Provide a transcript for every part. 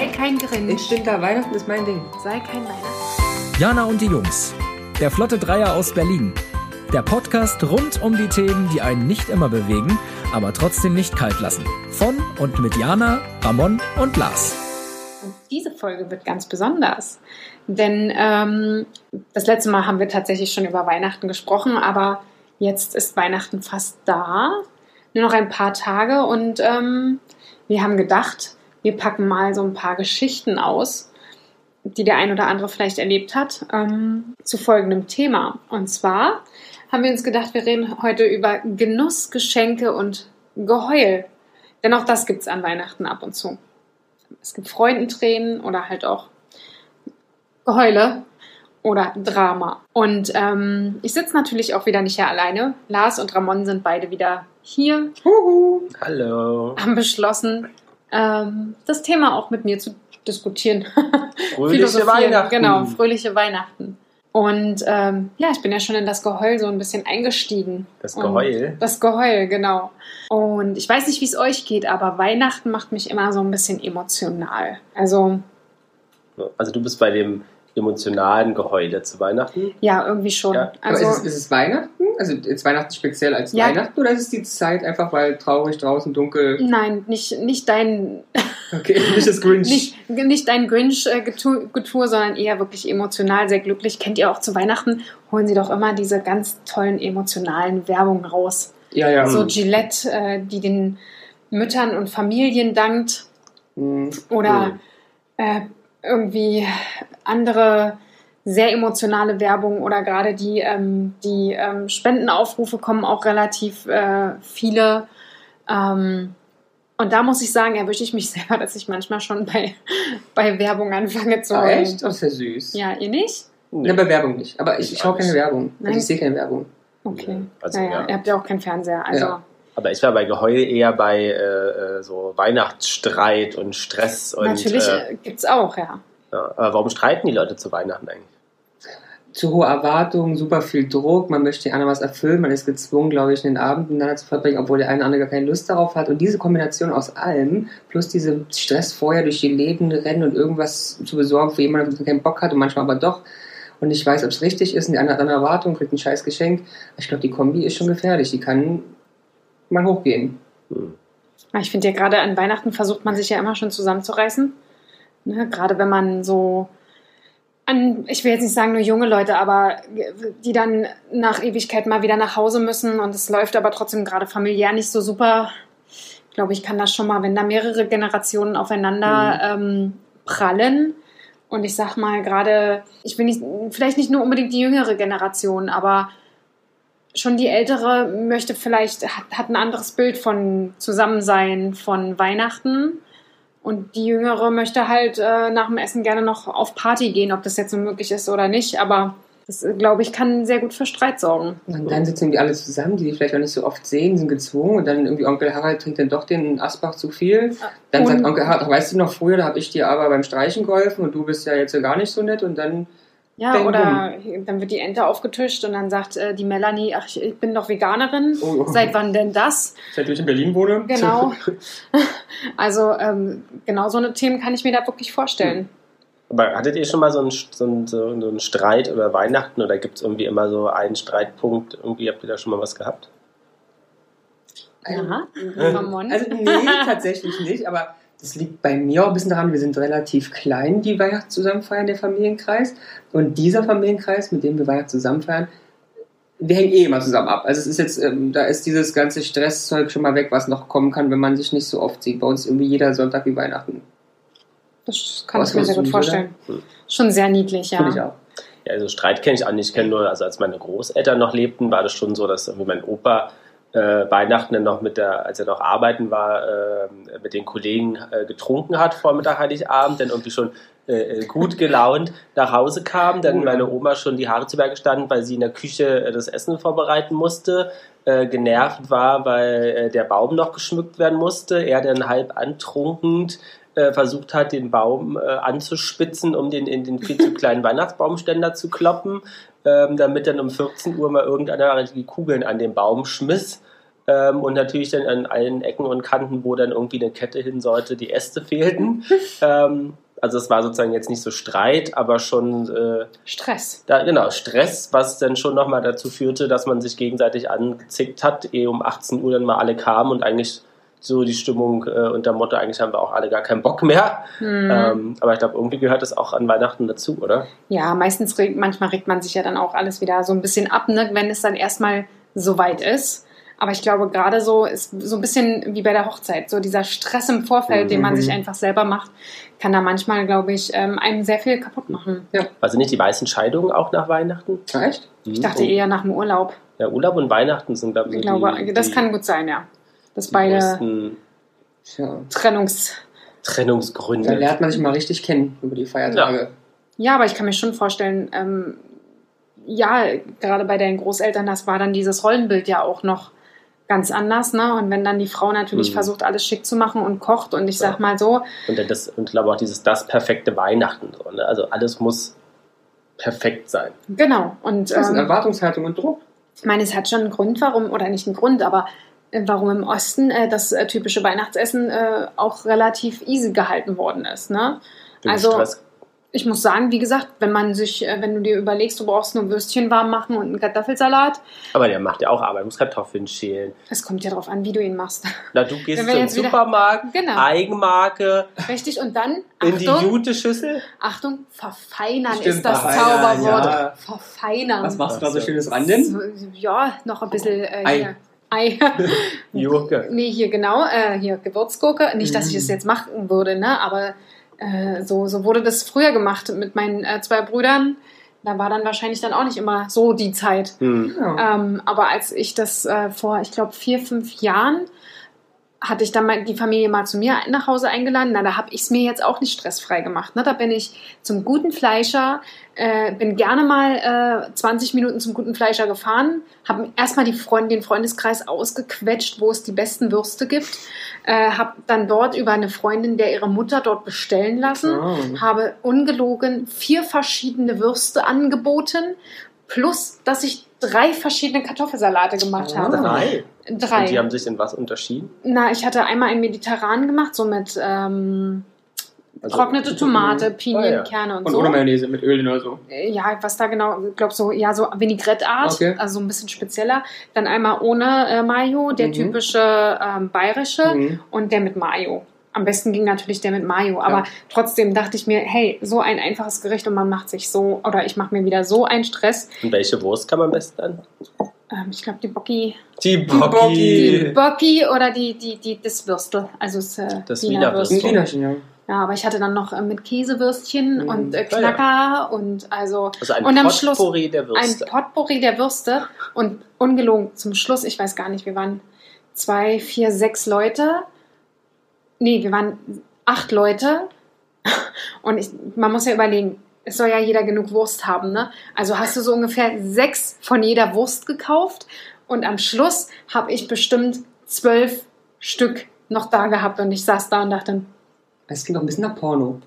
Sei kein Grinch. Ich bin da, Weihnachten ist mein Ding. Sei kein Weihnachten. Jana und die Jungs. Der Flotte Dreier aus Berlin. Der Podcast rund um die Themen, die einen nicht immer bewegen, aber trotzdem nicht kalt lassen. Von und mit Jana, Ramon und Lars. Und diese Folge wird ganz besonders. Denn das letzte Mal haben wir tatsächlich schon über Weihnachten gesprochen, aber jetzt ist Weihnachten fast da. Nur noch ein paar Tage und wir haben gedacht, wir packen mal so ein paar Geschichten aus, die der ein oder andere vielleicht erlebt hat, zu folgendem Thema. Und zwar haben wir uns gedacht, wir reden heute über Genuss, Geschenke und Geheul. Denn auch das gibt es an Weihnachten ab und zu. Es gibt Freudentränen oder halt auch Geheule oder Drama. Und ich sitze natürlich auch wieder nicht hier alleine. Lars und Ramon sind beide wieder hier. Huhu. Hallo. Haben beschlossen, das Thema auch mit mir zu diskutieren. Fröhliche Weihnachten. Genau, fröhliche Weihnachten. Und ich bin ja schon in das Geheul so ein bisschen eingestiegen. Das Geheul? Und das Geheul, genau. Und ich weiß nicht, wie es euch geht, aber Weihnachten macht mich immer so ein bisschen emotional. Also du bist bei dem emotionalen Geheule zu Weihnachten? Ja, irgendwie schon. Ja. Also, aber ist es Weihnachten? Also ist Weihnachten speziell als Weihnachten? Oder ist es die Zeit einfach, weil traurig, draußen, dunkel? Nein, nicht dein... Okay, nicht das Grinch. Nicht dein Grinch-Getue, sondern eher wirklich emotional, sehr glücklich. Kennt ihr auch zu Weihnachten, holen sie doch immer diese ganz tollen emotionalen Werbungen raus. Ja. So Gillette, die den Müttern und Familien dankt. Mhm. Oder irgendwie andere sehr emotionale Werbung oder gerade die Spendenaufrufe kommen auch relativ viele. Und da muss ich sagen, erwische ich mich selber, dass ich manchmal schon bei Werbung anfange zu heulen. Echt? Das ist ja süß. Ja, ihr nicht? Nee. Bei Werbung nicht. Aber ich schaue keine Werbung. Nein? Ich sehe keine Werbung. Okay. Also, ja. Ihr habt ja auch keinen Fernseher. Also. Ja. Aber ich war bei Geheul eher bei so Weihnachtsstreit und Stress. Natürlich gibt's auch, ja. Ja, aber warum streiten die Leute zu Weihnachten eigentlich? Zu hohe Erwartungen, super viel Druck, man möchte den anderen was erfüllen, man ist gezwungen, glaube ich, einen Abend miteinander zu verbringen, obwohl der eine oder andere gar keine Lust darauf hat. Und diese Kombination aus allem, plus diese Stress vorher durch die Läden rennen und irgendwas zu besorgen für jemanden, der keinen Bock hat und manchmal aber doch und nicht weiß, ob es richtig ist und der andere hat eine Erwartung, kriegt ein scheiß Geschenk. Ich glaube, die Kombi ist schon gefährlich, die kann mal hochgehen. Ich finde ja gerade an Weihnachten versucht man sich ja immer schon zusammenzureißen. Ne, gerade wenn man so an, ich will jetzt nicht sagen nur junge Leute, aber die dann nach Ewigkeit mal wieder nach Hause müssen und es läuft aber trotzdem gerade familiär nicht so super. Ich glaube, ich kann das schon mal, wenn da mehrere Generationen aufeinander prallen. Und ich sag mal gerade, ich bin nicht, vielleicht nicht nur unbedingt die jüngere Generation, aber schon die Ältere möchte vielleicht, hat ein anderes Bild von Zusammensein, von Weihnachten. Und die Jüngere möchte halt nach dem Essen gerne noch auf Party gehen, ob das jetzt so möglich ist oder nicht. Aber das, glaube ich, kann sehr gut für Streit sorgen. Und dann sitzen die alle zusammen, die vielleicht auch nicht so oft sehen, sind gezwungen. Und dann irgendwie Onkel Harald trinkt dann doch den Asbach zu viel. Dann sagt Onkel Harald, weißt du noch, früher, da habe ich dir aber beim Streichen geholfen und du bist ja jetzt ja gar nicht so nett. Und dann... Ja, oder dann wird die Ente aufgetischt und dann sagt die Melanie, ach, ich bin doch Veganerin, Seit wann denn das? Seit ich in Berlin wohne. Genau. Also genau so eine Themen kann ich mir da wirklich vorstellen. Aber hattet ihr schon mal so einen Streit oder Weihnachten oder gibt es irgendwie immer so einen Streitpunkt? Irgendwie habt ihr da schon mal was gehabt? Ja, also nee, tatsächlich nicht, aber... Das liegt bei mir auch ein bisschen daran, wir sind relativ klein, die Weihnachten zusammenfeiern, der Familienkreis. Und dieser Familienkreis, mit dem wir Weihnachten zusammenfeiern, wir hängen eh immer zusammen ab. Also es ist jetzt, da ist dieses ganze Stresszeug schon mal weg, was noch kommen kann, wenn man sich nicht so oft sieht. Bei uns irgendwie jeder Sonntag wie Weihnachten. Das kann ich mir sehr gut vorstellen. Schon sehr niedlich, ja. Finde ich auch. Ja, also Streit kenne ich auch nicht. Ich kenne nur, also als meine Großeltern noch lebten, war das schon so, dass irgendwie mein Opa... Weihnachten dann noch als er noch arbeiten war, mit den Kollegen getrunken hat, Vormittag, Heiligabend, dann irgendwie schon gut gelaunt nach Hause kam, dann meine Oma schon die Haare zu Berge stand, weil sie in der Küche das Essen vorbereiten musste, genervt war, weil der Baum noch geschmückt werden musste, er dann halb antrunkend versucht hat, den Baum anzuspitzen, um den in den viel zu kleinen Weihnachtsbaumständer zu kloppen, damit dann um 14 Uhr mal irgendeiner die Kugeln an den Baum schmiss Und natürlich dann an allen Ecken und Kanten, wo dann irgendwie eine Kette hin sollte, die Äste fehlten. Also es war sozusagen jetzt nicht so Streit, aber schon... Stress. Stress, was dann schon nochmal dazu führte, dass man sich gegenseitig angezickt hat, um 18 Uhr dann mal alle kamen und eigentlich so die Stimmung unter Motto, eigentlich haben wir auch alle gar keinen Bock mehr. Mhm. Aber ich glaube, irgendwie gehört das auch an Weihnachten dazu, oder? Ja, manchmal regt man sich ja dann auch alles wieder so ein bisschen ab, ne, wenn es dann erstmal soweit ist. Aber ich glaube, gerade so ist so ein bisschen wie bei der Hochzeit. So dieser Stress im Vorfeld, den man sich einfach selber macht, kann da manchmal, glaube ich, einem sehr viel kaputt machen. Ja. Also nicht die weißen Scheidungen auch nach Weihnachten? Echt? Ich dachte eher nach dem Urlaub. Ja, Urlaub und Weihnachten sind, glaube ich, so die, das kann gut sein, ja. Dass beide Trennungsgründe. Da lernt man sich mal richtig kennen über die Feiertage. Ja, aber ich kann mir schon vorstellen, gerade bei deinen Großeltern, das war dann dieses Rollenbild ja auch noch ganz anders, ne? Und wenn dann die Frau natürlich versucht, alles schick zu machen und kocht und ich sag mal so. Und ich glaube auch das perfekte Weihnachten. So, ne? Also alles muss perfekt sein. Genau. Und, das ist eine Erwartungshaltung und Druck. Ich meine, es hat schon einen Grund, warum im Osten das typische Weihnachtsessen auch relativ easy gehalten worden ist. Ne? Also Stress. Ich muss sagen, wie gesagt, wenn du dir überlegst, du brauchst nur Würstchen warm machen und einen Kartoffelsalat. Aber der macht ja auch Arbeit, muss Kartoffeln schälen. Es kommt ja drauf an, wie du ihn machst. Na, du gehst zum Supermarkt, Eigenmarke. Richtig, und dann, Achtung, in die Jute-Schüssel. Achtung, verfeinern. Stimmt, ist das Zauberwort. Ja. Verfeinern. Was machst du da so schönes an denn? Ja, noch ein bisschen... Ei. Gurke. Nee, hier genau, hier Gewürzgurke. Nicht, dass ich es jetzt machen würde, ne? Aber... So wurde das früher gemacht mit meinen 2 Brüdern. Da war dann wahrscheinlich dann auch nicht immer so die Zeit. Mhm. Aber als ich das vor, ich glaube, 4-5 Jahren, hatte ich dann die Familie mal zu mir nach Hause eingeladen. Na, da habe ich es mir jetzt auch nicht stressfrei gemacht. Ne? Da bin ich zum guten Fleischer, bin gerne mal 20 Minuten zum guten Fleischer gefahren, habe erstmal den Freundeskreis ausgequetscht, wo es die besten Würste gibt, habe dann dort über eine Freundin, der ihre Mutter dort bestellen lassen, habe ungelogen 4 verschiedene Würste angeboten, plus, dass ich 3 verschiedene Kartoffelsalate gemacht habe. 3? Und die haben sich in was unterschieden? Na, ich hatte einmal einen mediterran gemacht, so mit getrocknete Tomate, Pinienkerne und so. Und ohne Mayonnaise, mit Öl oder so. Ja, was da genau, ich glaube so Vinaigrette-Art, also so ein bisschen spezieller. Dann einmal ohne Mayo, der typische bayerische und der mit Mayo. Am besten ging natürlich der mit Mayo, aber trotzdem dachte ich mir, hey, so ein einfaches Gericht und man macht sich so, oder ich mache mir wieder so einen Stress. Und welche Wurst kann man am besten an? Ich glaube, die Bocki. Die Bocki oder das Würstel. Also das Wiener Würstchen. Ja, aber ich hatte dann noch mit Käsewürstchen und Knacker und also ein Potpourri der Würste. Ein Potpourri der Würste und ungelogen zum Schluss, ich weiß gar nicht, wir waren 2, 4, 6 Leute. Nee, wir waren 8 Leute und man muss ja überlegen, es soll ja jeder genug Wurst haben, ne? Also hast du so ungefähr 6 von jeder Wurst gekauft und am Schluss habe ich bestimmt 12 Stück noch da gehabt und ich saß da und dachte, es klingt auch ein bisschen nach Porno.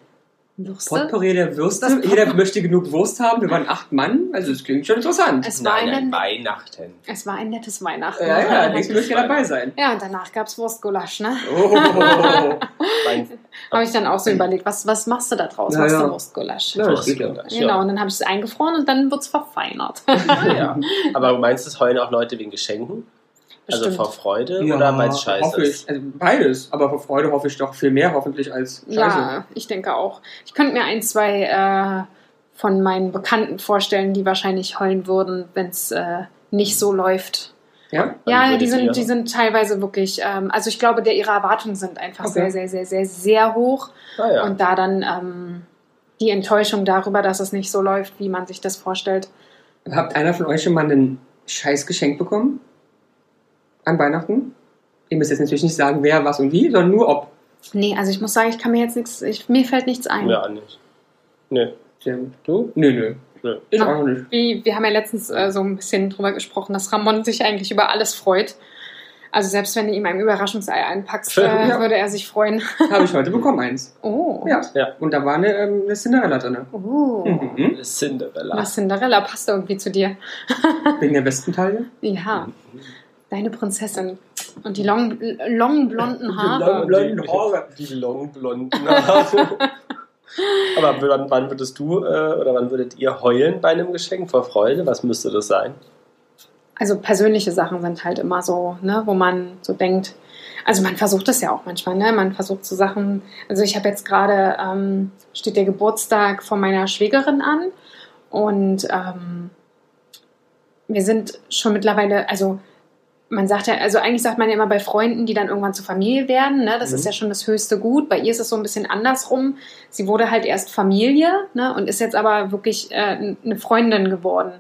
Würste? Potpourri der Würste. Jeder möchte genug Wurst haben. Wir waren 8 Mann. Also das klingt schon interessant. Es war Weihnachten. Es war ein nettes Weihnachten. Ja, nächstes möchte ja dabei sein. Ja, und danach gab es Wurstgulasch, ne? Oh. Habe ich dann auch so überlegt, was machst du da draus? Machst du Wurstgulasch? Ja, Wurstgulasch. Genau, und dann habe ich es eingefroren und dann wird es verfeinert. Ja. Aber meinst du, es heulen auch Leute wegen Geschenken? Bestimmt. Also vor Freude oder weil es scheiße ist? Also beides, aber vor Freude hoffe ich doch viel mehr hoffentlich als scheiße. Ja, ich denke auch. Ich könnte mir 1-2 von meinen Bekannten vorstellen, die wahrscheinlich heulen würden, wenn es nicht so läuft. Ja? Ja, die sind teilweise wirklich, also ich glaube, ihre Erwartungen sind einfach sehr, sehr, sehr, sehr, sehr hoch. Ja. Und da dann die Enttäuschung darüber, dass es nicht so läuft, wie man sich das vorstellt. Habt einer von euch schon mal ein Scheißgeschenk bekommen? An Weihnachten? Ihr müsst jetzt natürlich nicht sagen, wer, was und wie, sondern nur ob. Nee, also ich muss sagen, ich kann mir jetzt nichts, mir fällt nichts ein. Ja, nicht. Nee. Du? Nö. Ich auch nicht. Wir haben ja letztens so ein bisschen drüber gesprochen, dass Ramon sich eigentlich über alles freut. Also selbst wenn du ihm ein Überraschungsei einpackst, würde er sich freuen. Habe ich heute bekommen, eins. Oh. Ja. Und da war eine Cinderella drin. Oh. Mhm. Cinderella. Passt irgendwie zu dir. Wegen der besten Taille? Ja. Mhm. Deine Prinzessin. Und die long blonden Haare. Die long blonden Haare. Aber wann würdest du oder wann würdet ihr heulen bei einem Geschenk vor Freude? Was müsste das sein? Also persönliche Sachen sind halt immer so, ne, wo man so denkt, also man versucht das ja auch manchmal, ne? Man versucht so Sachen, also ich habe jetzt gerade, steht der Geburtstag von meiner Schwägerin an und wir sind schon mittlerweile, also man sagt ja, also eigentlich sagt man ja immer bei Freunden, die dann irgendwann zur Familie werden, ne? Das ist ja schon das höchste Gut. Bei ihr ist es so ein bisschen andersrum. Sie wurde halt erst Familie, ne? Und ist jetzt aber wirklich eine Freundin geworden.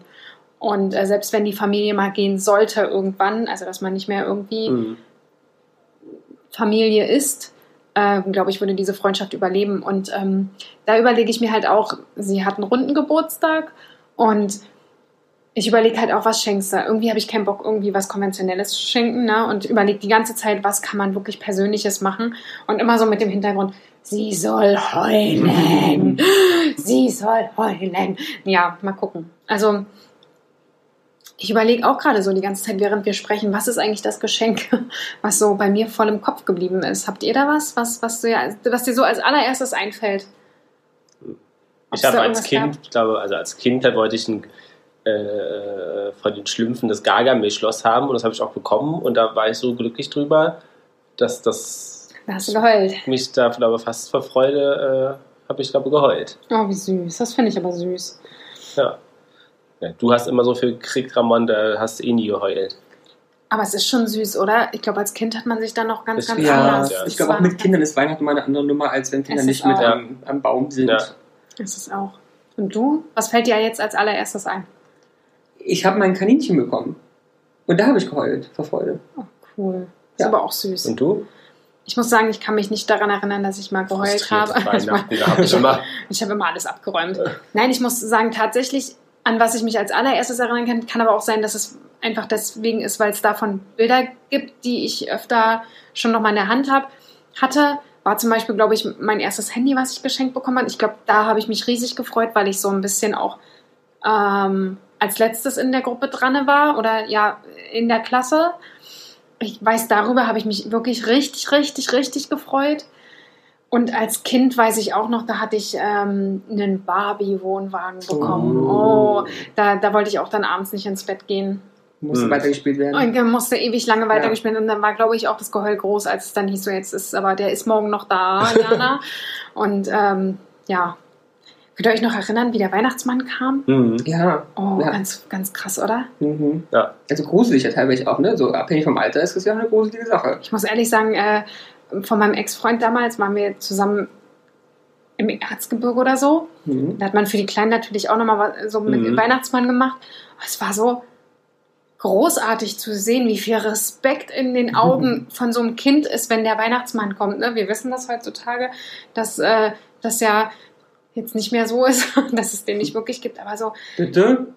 Und selbst wenn die Familie mal gehen sollte irgendwann, also dass man nicht mehr irgendwie Familie ist, glaube ich, würde diese Freundschaft überleben. Und da überlege ich mir halt auch, sie hat einen runden Geburtstag und ich überlege halt auch, was schenkst du? Irgendwie habe ich keinen Bock, irgendwie was Konventionelles zu schenken, ne? Und überlege die ganze Zeit, was kann man wirklich Persönliches machen? Und immer so mit dem Hintergrund, sie soll heulen. Sie soll heulen. Ja, mal gucken. Also, ich überlege auch gerade so die ganze Zeit, während wir sprechen, was ist eigentlich das Geschenk, was so bei mir voll im Kopf geblieben ist? Habt ihr da was dir so als allererstes einfällt? Ob ich habe als Kind wollte ich ein von den Schlümpfen das Gargamel-Schloss haben und das habe ich auch bekommen und da war ich so glücklich drüber, dass das... Da hast du geheult. Mich da, glaube ich, fast vor Freude habe ich, glaube ich, geheult. Oh, wie süß. Das finde ich aber süß. Ja. Du hast immer so viel gekriegt, Ramon, da hast du eh nie geheult. Aber es ist schon süß, oder? Ich glaube, als Kind hat man sich da noch ganz anders... Ja, ich glaube, auch mit Kindern ist Weihnachten immer eine andere Nummer, als wenn Kinder nicht mit am Baum sind. Ja. Das ist auch. Und du? Was fällt dir jetzt als allererstes ein? Ich habe mein Kaninchen bekommen. Und da habe ich geheult vor Freude. Oh, cool. Ist aber auch süß. Und du? Ich muss sagen, ich kann mich nicht daran erinnern, dass ich mal geheult habe. Ich habe immer alles abgeräumt. Nein, ich muss sagen, tatsächlich, an was ich mich als allererstes erinnern kann aber auch sein, dass es einfach deswegen ist, weil es davon Bilder gibt, die ich öfter schon noch mal in der Hand hatte. War zum Beispiel, glaube ich, mein erstes Handy, was ich geschenkt bekommen habe. Ich glaube, da habe ich mich riesig gefreut, weil ich so ein bisschen auch... als letztes in der Gruppe dran war oder ja, in der Klasse. Ich weiß, darüber habe ich mich wirklich richtig, richtig, richtig gefreut. Und als Kind weiß ich auch noch, da hatte ich einen Barbie-Wohnwagen bekommen. Oh, da wollte ich auch dann abends nicht ins Bett gehen. Musste weitergespielt werden. Und dann musste ewig lange weitergespielt werden. Und dann war, glaube ich, auch das Geheul groß, als es dann hieß, so jetzt ist, aber der ist morgen noch da, Jana. Und ja. Könnt ihr euch noch erinnern, wie der Weihnachtsmann kam? Mhm. Ja. Oh, ja. Ganz, ganz krass, oder? Mhm. Ja. Also gruselig ja teilweise auch, ne? So abhängig vom Alter ist das ja eine gruselige Sache. Ich muss ehrlich sagen, von meinem Ex-Freund damals waren wir zusammen im Erzgebirge oder so. Mhm. Da hat man für die Kleinen natürlich auch nochmal so mit dem Weihnachtsmann gemacht. Es war so großartig zu sehen, wie viel Respekt in den Augen von so einem Kind ist, wenn der Weihnachtsmann kommt, ne? Wir wissen das heutzutage, dass das ja... jetzt nicht mehr so ist, dass es den nicht wirklich gibt, aber so... Bitte?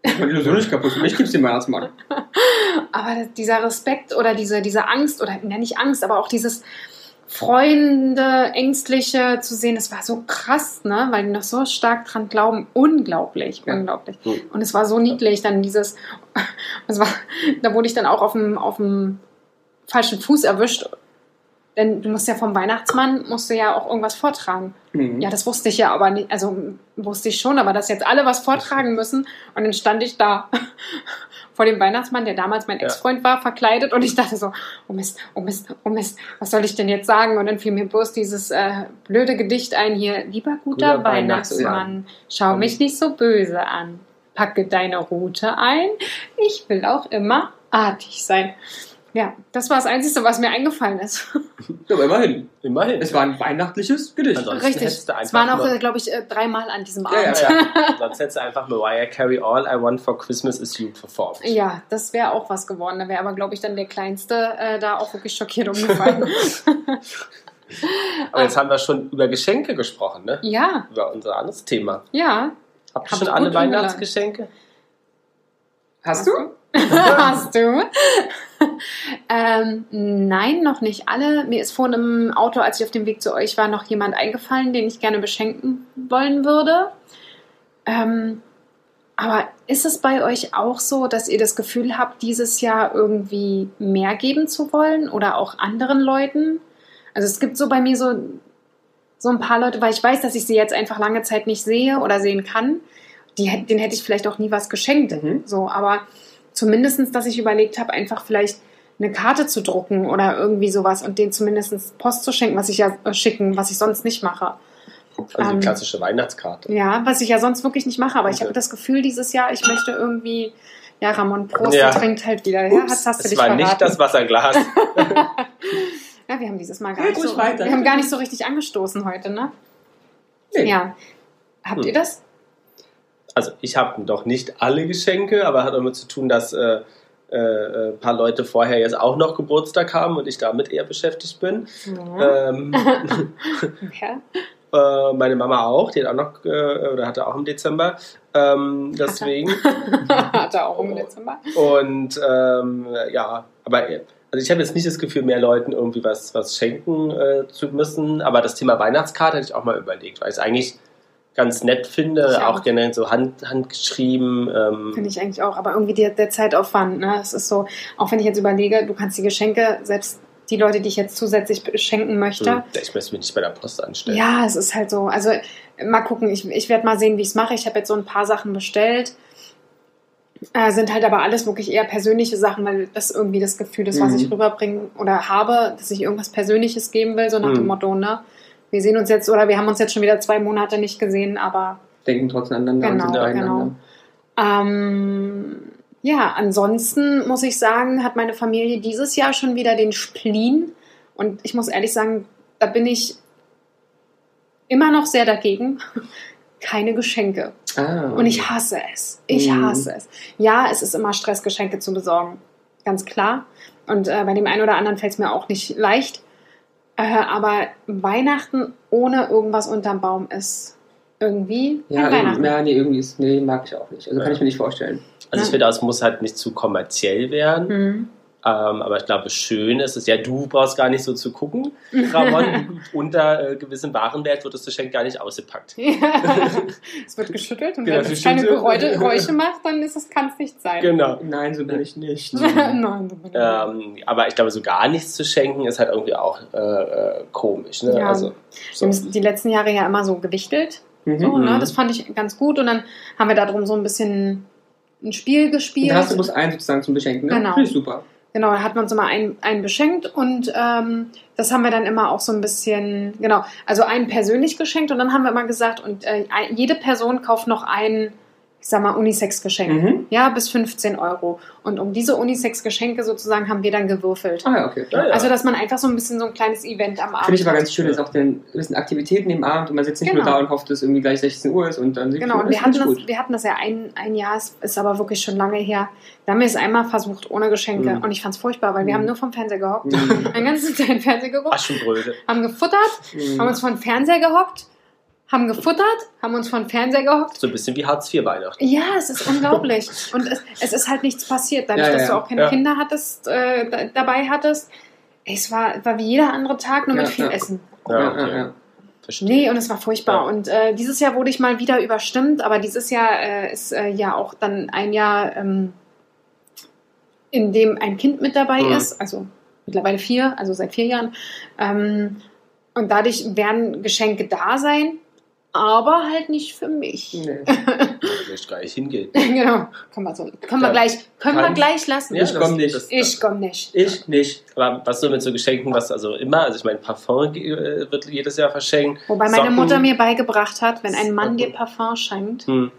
Ich meine, so nicht kaputt. Für mich gibt es den Weihnachtsmann. Aber dieser Respekt oder diese Angst, oder ja, nicht Angst, aber auch dieses Freunde, Ängstliche zu sehen, das war so krass, ne? Weil die noch so stark dran glauben. Unglaublich. Ja. Und es war so niedlich, dann da wurde ich dann auch auf dem falschen Fuß erwischt. Denn du musst ja vom Weihnachtsmann, musst du ja auch irgendwas vortragen. Mhm. Ja, das wusste ich ja aber nicht, also wusste ich schon, aber dass jetzt alle was vortragen müssen und dann stand ich da vor dem Weihnachtsmann, der damals mein Ex-Freund war, verkleidet und ich dachte so, oh Mist, was soll ich denn jetzt sagen? Und dann fiel mir bloß dieses blöde Gedicht ein hier, lieber guter Weihnachtsmann, schau mich nicht so böse an, packe deine Rute ein, ich will auch immer artig sein. Ja, das war das Einzige, was mir eingefallen ist. Ja, aber immerhin. Es war ein weihnachtliches Gedicht. Ansonsten richtig. Es waren auch, glaube ich, dreimal an diesem Abend. Ja. Sonst hättest du einfach Mariah Carey All I Want for Christmas is You verformt. Ja, das wäre auch was geworden. Da wäre aber, glaube ich, dann der Kleinste da auch wirklich schockiert umgefallen. Aber jetzt haben wir schon über Geschenke gesprochen, ne? Ja. Über unser anderes Thema. Ja. Habt ihr schon alle Weihnachtsgeschenke? Hast du? Hast du? Nein, noch nicht alle. Mir ist vorhin im Auto, als ich auf dem Weg zu euch war, noch jemand eingefallen, den ich gerne beschenken wollen würde. Aber ist es bei euch auch so, dass ihr das Gefühl habt, dieses Jahr irgendwie mehr geben zu wollen oder auch anderen Leuten? Also es gibt so bei mir so ein paar Leute, weil ich weiß, dass ich sie jetzt einfach lange Zeit nicht sehe oder sehen kann. Denen hätte ich vielleicht auch nie was geschenkt. Mhm. So, aber zumindest, dass ich überlegt habe, einfach vielleicht eine Karte zu drucken oder irgendwie sowas und denen zumindest Post zu schenken, was ich sonst nicht mache. Also die klassische Weihnachtskarte. Ja, was ich ja sonst wirklich nicht mache, aber ich habe das Gefühl dieses Jahr, ich möchte irgendwie, ja, Ramon, Prost, ja. Trinkt halt wieder. Ja, hast du dich verraten. Nicht das Wasserglas. Ja, wir haben dieses Mal gar nicht so richtig angestoßen heute, ne? Nee. Ja. Habt ihr das? Also ich habe doch nicht alle Geschenke, aber hat auch damit zu tun, dass ein paar Leute vorher jetzt auch noch Geburtstag haben und ich damit eher beschäftigt bin. Ja. Ja. Meine Mama auch, die hat auch noch, oder hatte auch im Dezember. Deswegen. Hatte auch im Dezember. Und ja, aber also ich habe jetzt nicht das Gefühl, mehr Leuten irgendwie was schenken zu müssen. Aber das Thema Weihnachtskarte hatte ich auch mal überlegt, weil ich es eigentlich ganz nett finde, auch generell so handgeschrieben. Finde ich eigentlich auch, aber irgendwie der Zeitaufwand, ne? Es ist so, auch wenn ich jetzt überlege, du kannst die Geschenke selbst. Die Leute, die ich jetzt zusätzlich schenken möchte. Ich möchte mich nicht bei der Post anstellen. Ja, es ist halt so. Also mal gucken, ich werde mal sehen, wie ich es mache. Ich habe jetzt so ein paar Sachen bestellt. Sind halt aber alles wirklich eher persönliche Sachen, weil das irgendwie das Gefühl ist, was ich rüberbringe oder habe, dass ich irgendwas Persönliches geben will, so nach dem Motto, ne? Wir sehen uns jetzt oder wir haben uns jetzt schon wieder 2 Monate nicht gesehen, aber... Denken trotzdem aneinander und sind beieinander. Genau. Ja, ansonsten muss ich sagen, hat meine Familie dieses Jahr schon wieder den Spleen. Und ich muss ehrlich sagen, da bin ich immer noch sehr dagegen. Keine Geschenke. Und ich hasse es. Ja, es ist immer Stress, Geschenke zu besorgen. Ganz klar. Und bei dem einen oder anderen fällt es mir auch nicht leicht. Aber Weihnachten ohne irgendwas unterm Baum ist irgendwie kein Weihnachten. Ja, irgendwie mag ich auch nicht. Also kann ich mir nicht vorstellen. Also ich finde, es muss halt nicht zu kommerziell werden. Aber ich glaube, schön ist es, ja, du brauchst gar nicht so zu gucken, Ramon. Unter gewissem Warenwert wird das Geschenk gar nicht ausgepackt. Es wird geschüttelt und wenn es keine Geräusche macht, dann kann es nicht sein. Genau. Nein, so bin ich nicht. Nein, so bin ich nicht. Aber ich glaube, so gar nichts zu schenken ist halt irgendwie auch komisch. Ne? Ja. Also, so. Wir haben die letzten Jahre ja immer so gewichtelt. So, ne? Das fand ich ganz gut und dann haben wir darum so ein bisschen... ein Spiel gespielt. Da hast du bloß einen sozusagen zum Beschenken, ne? Genau. Finde ich super. Genau, da hat man uns immer einen beschenkt und das haben wir dann immer auch so ein bisschen, genau, also einen persönlich geschenkt und dann haben wir immer gesagt, und jede Person kauft noch ein, ich sag mal, Unisex-Geschenk, ja, bis 15 Euro. Und um diese Unisex-Geschenke sozusagen haben wir dann gewürfelt. Ah ja, okay. Ja, ja. Also, dass man einfach so ein bisschen so ein kleines Event am Abend hat. Finde ich aber ganz schön, ist auch ein bisschen Aktivitäten im Abend und man sitzt nicht nur da und hofft, dass es irgendwie gleich 16 Uhr ist und dann sieht man das. Genau, und wir hatten das ja ein Jahr, ist aber wirklich schon lange her. Da haben wir es einmal versucht, ohne Geschenke. Und ich fand es furchtbar, weil wir haben nur vom Fernseher gehockt. Einen ganzen Tag Fernseher gehockt. Aschenbrödel. Haben gefuttert, haben uns vom Fernseher gehockt. Haben gefuttert, haben uns vor den Fernseher gehockt. So ein bisschen wie Hartz IV Weihnachten. Ja, es ist unglaublich. Und es ist halt nichts passiert, dadurch, dass du auch keine Kinder hattest, dabei hattest. Es war wie jeder andere Tag, nur mit viel Essen. Ja, okay. Nee, und es war furchtbar. Ja. Und dieses Jahr wurde ich mal wieder überstimmt, aber dieses Jahr ist ja auch dann ein Jahr, in dem ein Kind mit dabei ist, also mittlerweile 4, also seit 4 Jahren. Und dadurch werden Geschenke da sein, aber halt nicht für mich. Nee. Ich gleich hingehen. Genau. Können wir gleich lassen. Ja, ich komme nicht. Ich komme nicht. Aber was so mit so Geschenken, was also immer, also ich meine, Parfum wird jedes Jahr verschenkt. Wobei meine Mutter mir beigebracht hat, wenn ein Mann dir Parfum schenkt, dann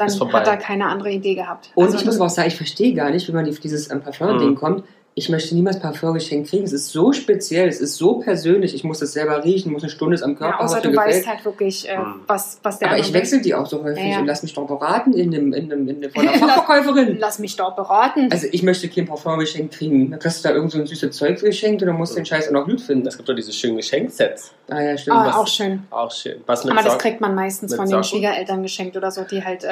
hat er keine andere Idee gehabt. Und also ich muss auch sagen, ich verstehe gar nicht, wie man auf dieses Parfum-Ding kommt. Ich möchte niemals Parfum geschenkt kriegen. Es ist so speziell, es ist so persönlich. Ich muss das selber riechen, muss eine Stunde am Körper. Ja, außer du weißt halt wirklich, was der. Aber ich wechsle die auch so häufig und lass mich doch beraten von der Fachverkäuferin. Lass mich doch beraten. Also ich möchte kein Parfum geschenkt kriegen. Dann kriegst du da irgend so ein süßes Zeug geschenkt und dann musst du den Scheiß auch noch gut finden. Es gibt doch diese schönen Geschenksets. Ah ja, stimmt. Auch schön. Auch schön. Was mit Aber das kriegt man meistens von den Schwiegereltern geschenkt oder so, die halt...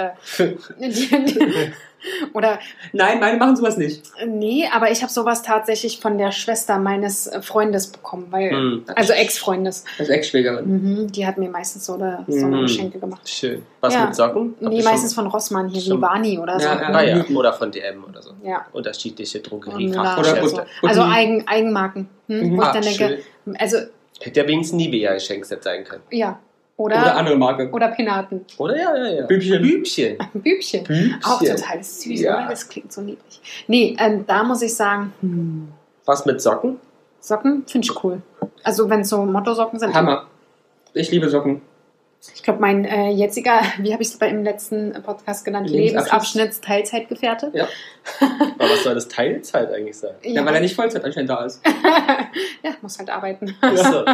Oder nein, meine machen sowas nicht. Nee, aber ich habe sowas tatsächlich von der Schwester meines Freundes bekommen, weil also Ex-Freundes. Also Ex-Schwägerin. Mhm, die hat mir meistens so eine Geschenke gemacht. Schön. Was mit Socken? Nee, meistens schon? Von Rossmann hier, Libani oder so. Ja. Oder von DM oder so. Ja. Unterschiedliche Drogeriefachgeschäfte. Also Eigenmarken. Wo ich dann denke, schön. Also hätte ja wenigstens nie wieder ein Geschenkset sein können. Ja. Oder andere Marke. Oder Penaten. Oder ja. Bübchen. Auch total süß, ja. Oder? Das klingt so niedlich. Nee, da muss ich sagen... Was mit Socken? Socken finde ich cool. Also wenn es so Motto-Socken sind. Hammer. Ich liebe Socken. Ich glaube, mein jetziger, wie habe ich es im letzten Podcast genannt, Lebensabschnitts Teilzeitgefährte. Ja. Aber was soll das Teilzeit eigentlich sein? Ja, weil er nicht Vollzeit anscheinend da ist. Ja, muss halt arbeiten. So.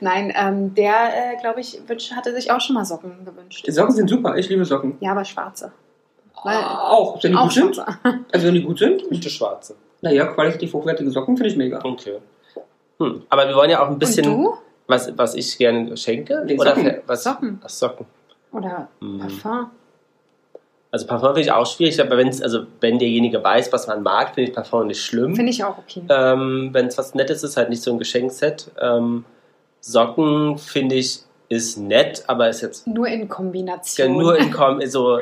Nein, der, glaube ich, hatte sich auch schon mal Socken gewünscht. Die Socken sind super, ich liebe Socken. Ja, aber schwarze. Auch, wenn die gut sind. Also wenn die gut sind, nicht die schwarze. Naja, qualitativ hochwertige Socken finde ich mega. Okay. Aber wir wollen ja auch ein bisschen... Und du? Was ich gerne schenke? Nee, oder Socken. Oder Parfum. Also Parfum finde ich auch schwierig, aber wenn derjenige weiß, was man mag, finde ich Parfum nicht schlimm. Finde ich auch okay. Wenn es was Nettes ist, halt nicht so ein Geschenkset. Socken finde ich ist nett, aber ist jetzt... Nur in Kombination. Ja, nur in Kombination.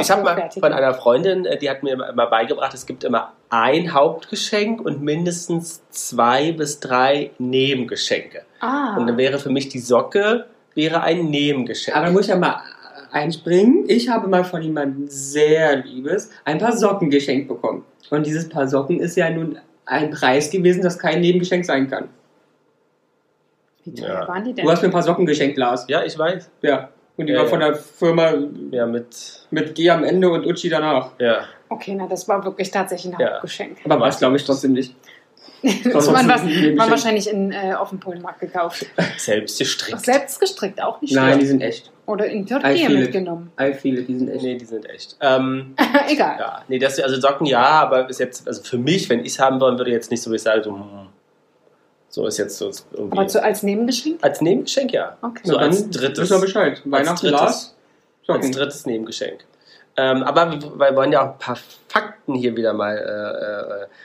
Ich habe mal von einer Freundin, die hat mir immer beigebracht, es gibt immer ein Hauptgeschenk und mindestens 2 bis 3 Nebengeschenke. Und dann wäre für mich die Socke ein Nebengeschenk. Aber da muss ich ja mal einspringen. Ich habe mal von jemandem sehr liebes ein paar Socken geschenkt bekommen. Und dieses Paar Socken ist ja nun ein Preis gewesen, das kein Nebengeschenk sein kann. Wie teuer waren die denn? Du hast mir ein paar Socken geschenkt, Lars. Ja, ich weiß. Ja. Und die war von der Firma mit G am Ende und Uchi danach. Ja. Okay, na das war wirklich tatsächlich ein Hauptgeschenk. Aber war es, glaube ich, trotzdem nicht. Das war wahrscheinlich auf dem Polenmarkt gekauft. Selbst gestrickt, auch nicht schlecht. Nein, die sind echt. Oder in Türkei mitgenommen. Viele, die sind echt. Nee, die sind echt. Egal. Ja. Nee, also Socken aber ist jetzt, also für mich, wenn ich es haben wollen würde, jetzt nicht so, wie ich sage, so ist jetzt so irgendwie. Aber als Nebengeschenk? Als Nebengeschenk, ja. Okay. So als drittes. Wissen wir Bescheid. Weihnachten, Lars. Als drittes Nebengeschenk. Aber wir wollen ja auch ein paar Fakten hier wieder mal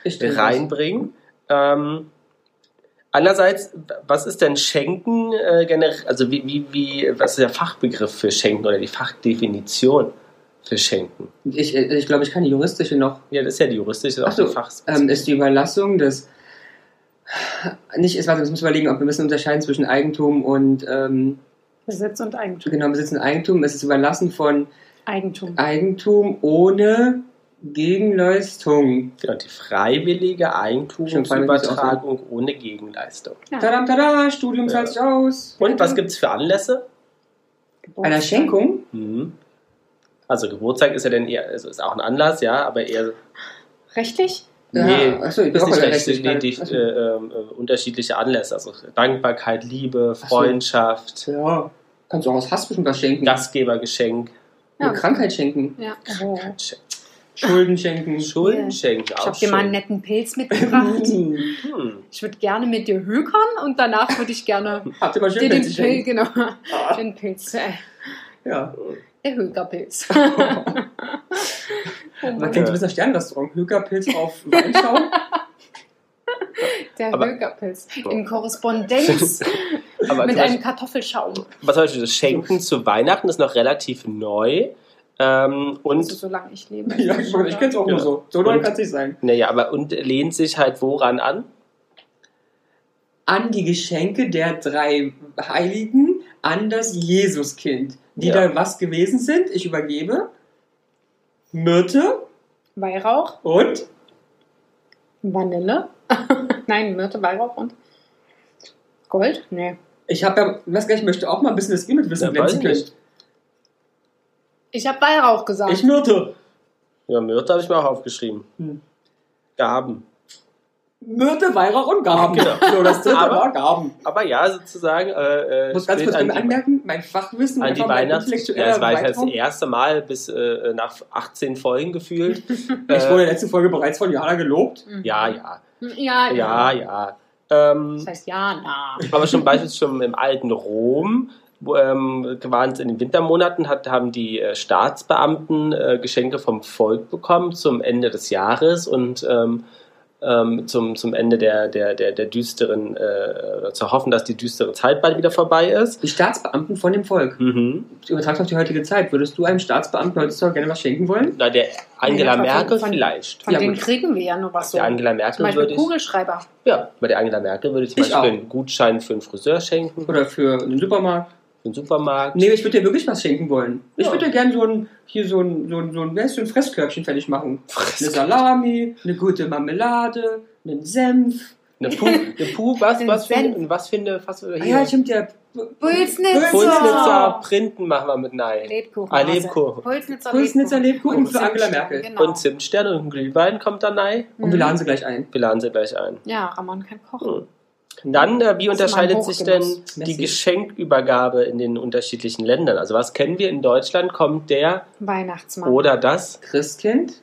reinbringen. Andererseits, was ist denn Schenken generell? Also was ist der Fachbegriff für Schenken oder die Fachdefinition für Schenken? Ich glaube, ich kann die juristische noch. Ja, das ist ja die juristische. Ach so, ist die Überlassung des... ich muss überlegen, ob wir müssen unterscheiden zwischen Eigentum und Besitz und Eigentum. Genau, Besitz und Eigentum. Es ist Überlassen von Eigentum ohne Gegenleistung. Genau, die freiwillige Eigentumsübertragung ohne Gegenleistung. Ja. Tada, Studium zahlt sich aus. Und was gibt es für Anlässe? Einer Schenkung? Also Geburtstag ist ja dann eher, also ist auch ein Anlass, ja, aber eher... Rechtlich? Nee, ja, achso, das ist nicht rechtlich. Nee, unterschiedliche Anlässe, also Dankbarkeit, Liebe, Freundschaft. So. Ja, kannst du auch aus Hass bestimmt was schenken. Gastgebergeschenk. Ja. Krankheit schenken. Ja. Krankheit schenken. Schulden schenken. Ich habe dir mal einen netten Pilz mitgebracht. Ich würde gerne mit dir hökern und danach würde ich gerne dir den Pilz. Ja. Der Hökerpilz. Man klingt so ein bisschen Sternrestaurant. Hökerpilz auf Weinschau. Der Hökerpilz in Korrespondenz mit einem Kartoffelschaum. Was soll ich das Schenken zu Weihnachten ist noch relativ neu. Und also, solange ich lebe. Ja, ich kenne es auch nur so. So neu kann es nicht sein. Naja, aber und lehnt sich halt woran an? An die Geschenke der 3 Heiligen, an das Jesuskind. Die da was gewesen sind, ich übergebe. Myrte. Weihrauch. Und? Vanille. Nein, Myrte, Weihrauch und? Gold? Nee. Ich möchte auch mal ein bisschen das Image wissen, wenn Sie können. Ich habe Weihrauch gesagt. Ich Myrte. Ja, Myrte habe ich mir auch aufgeschrieben. Gaben. Myrte, Weihrauch und Gaben. Genau. So, das dritte war Gaben. Aber ja, sozusagen. Ich muss ganz kurz anmerken, mein Fachwissen an die intellektuelle das war jetzt das erste Mal bis nach 18 Folgen gefühlt. Ich wurde in der letzten Folge bereits von Jana gelobt. Das heißt Jana. Aber schon beispielsweise schon im alten Rom waren es in den Wintermonaten, haben die Staatsbeamten Geschenke vom Volk bekommen zum Ende des Jahres und zum Ende der düsteren, zu hoffen, dass die düstere Zeit bald wieder vorbei ist. Die Staatsbeamten von dem Volk. Mhm. Übertragst auf die heutige Zeit. Würdest du einem Staatsbeamten heutzutage gerne was schenken wollen? Na, der Angela Merkel vielleicht. Von denen kriegen wir ja noch was so. Der Angela Merkel zum Beispiel Kugelschreiber. Ja, bei der Angela Merkel würde ich zum Beispiel einen Gutschein für einen Friseur schenken. Oder für einen Supermarkt. Nee, ich würde dir wirklich was schenken wollen. Ja. Ich würde dir gerne so ein Fresskörbchen fertig machen. Eine Salami, eine gute Marmelade, einen Senf. Pulsnitzer Printen machen wir mit nein. Lebkuchen. Pulsnitzer Lebkuchen für Angela Merkel. Genau. Und Zimtstern und Glühwein kommt da rein. Und wir laden sie gleich ein. Ja, Ramon kann kochen. Dann, wie unterscheidet sich denn die Geschenkübergabe in den unterschiedlichen Ländern? Also was kennen wir in Deutschland? Kommt der Weihnachtsmann oder das Christkind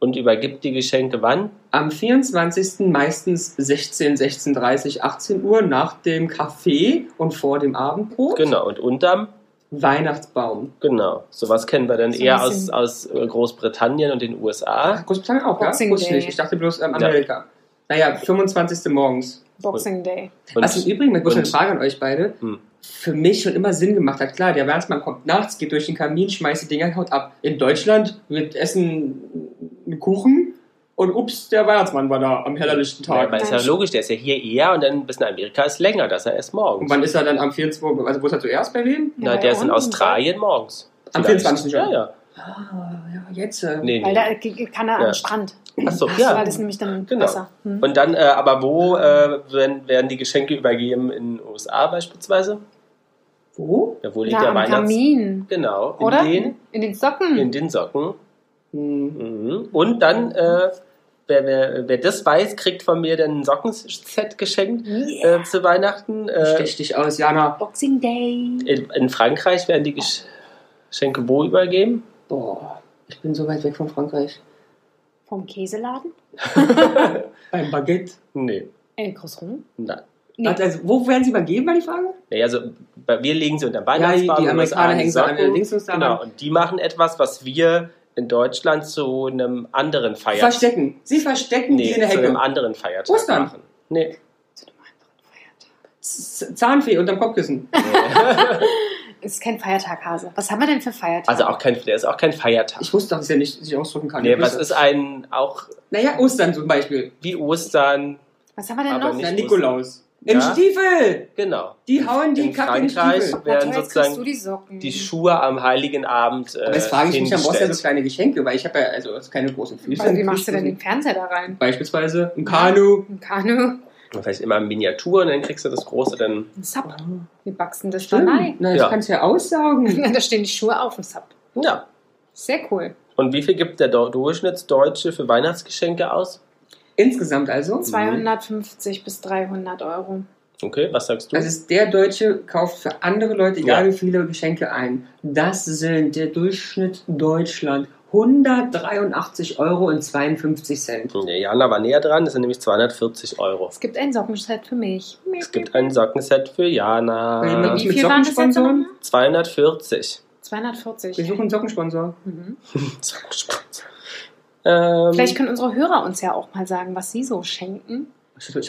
und übergibt die Geschenke wann? Am 24. meistens 16, 16:30, 18 Uhr nach dem Kaffee und vor dem Abendbrot. Genau, und unterm Weihnachtsbaum. Genau, sowas kennen wir dann eher aus Großbritannien und den USA. Ach, Großbritannien auch, ja? Ich dachte bloß Amerika. Ja. Naja, 25. morgens. Boxing Day. Also im Übrigen, ich muss eine Frage an euch beide. Für mich schon immer Sinn gemacht hat. Klar, der Weihnachtsmann kommt nachts, geht durch den Kamin, schmeißt die Dinger, haut ab. In Deutschland wird essen einen Kuchen und ups, der Weihnachtsmann war da am hellerlichten Tag. Ja, aber ist ja logisch, der ist ja hier eher und dann bis nach Amerika ist länger, dass er erst morgens. Und wann ist er dann am 24.? Also wo ist er zuerst bei wem? Na, der ist in Australien morgens. Am 24. Ja. Ja, jetzt. Nee. Weil da kann er am Strand. Achso, ja. Weil das nämlich dann besser. Und dann, aber wo werden die Geschenke übergeben? In den USA beispielsweise? Wo? Ja, wo liegt der Weihnachtsmann? Kamin. Genau. Oder? In den Socken. In den Socken. Mhm. Und dann, wer das weiß, kriegt von mir dann ein Sockenset geschenkt zu Weihnachten. Stech dich aus, Jana. Boxing Day. In Frankreich werden die Geschenke wo übergeben? Boah, ich bin so weit weg von Frankreich. Vom Käseladen? Beim Baguette? Nee. In Croissant? Nein. Nee. Also, wo werden sie übergeben, war die Frage? Naja, also wir legen sie unter Weihnachtsbaum. Ja, die Amerikaner hängen sie an den Links und genau, und die machen etwas, was wir in Deutschland zu einem anderen Feiertag machen. Verstecken. Sie verstecken die in der Hecke. Zu einem anderen Feiertag Ostern. Machen. Nee. Zu einem anderen Feiertag. Zahnfee unterm Kopfkissen. Es ist kein Feiertag, Hase. Was haben wir denn für Feiertag? Also der ist auch kein Feiertag. Ich wusste, dass er nicht sich ausdrücken kann. Nee, was ist ein auch... Naja, Ostern zum Beispiel. Wie Ostern. Was haben wir denn noch? Na, Nikolaus. Ja? Im Stiefel! Genau. Die hauen die Kacke in den Stiefel. Werden sozusagen die Socken, die Schuhe am Heiligen Abend Aber jetzt frage ich mich, dann brauchst du ja so kleine Geschenke, weil ich habe ja keine großen Füße. Also wie machst du denn den Fernseher da rein? Beispielsweise ein Kanu. Ein Kanu. Vielleicht immer in Miniatur und dann kriegst du das Große dann... Ein Sub. Wir wachsen das dann rein. Na, das kannst du ja aussaugen. Da stehen die Schuhe auf dem Sub. Ja. Sehr cool. Und wie viel gibt der Durchschnittsdeutsche für Weihnachtsgeschenke aus? Insgesamt also? 250 bis 300 €. Okay, was sagst du? Also der Deutsche kauft für andere Leute egal wie viele Geschenke ein. Das sind der Durchschnitt Deutschland 183,52 €. Jana war näher dran, das sind nämlich 240 €. Es gibt ein Sockenset für mich. Es gibt ein Sockenset für Jana. Wie viel waren das jetzt nochmal? 240. 240. Wir suchen einen Sockensponsor. Mhm. Sockensponsor. Vielleicht können unsere Hörer uns ja auch mal sagen, was sie so schenken.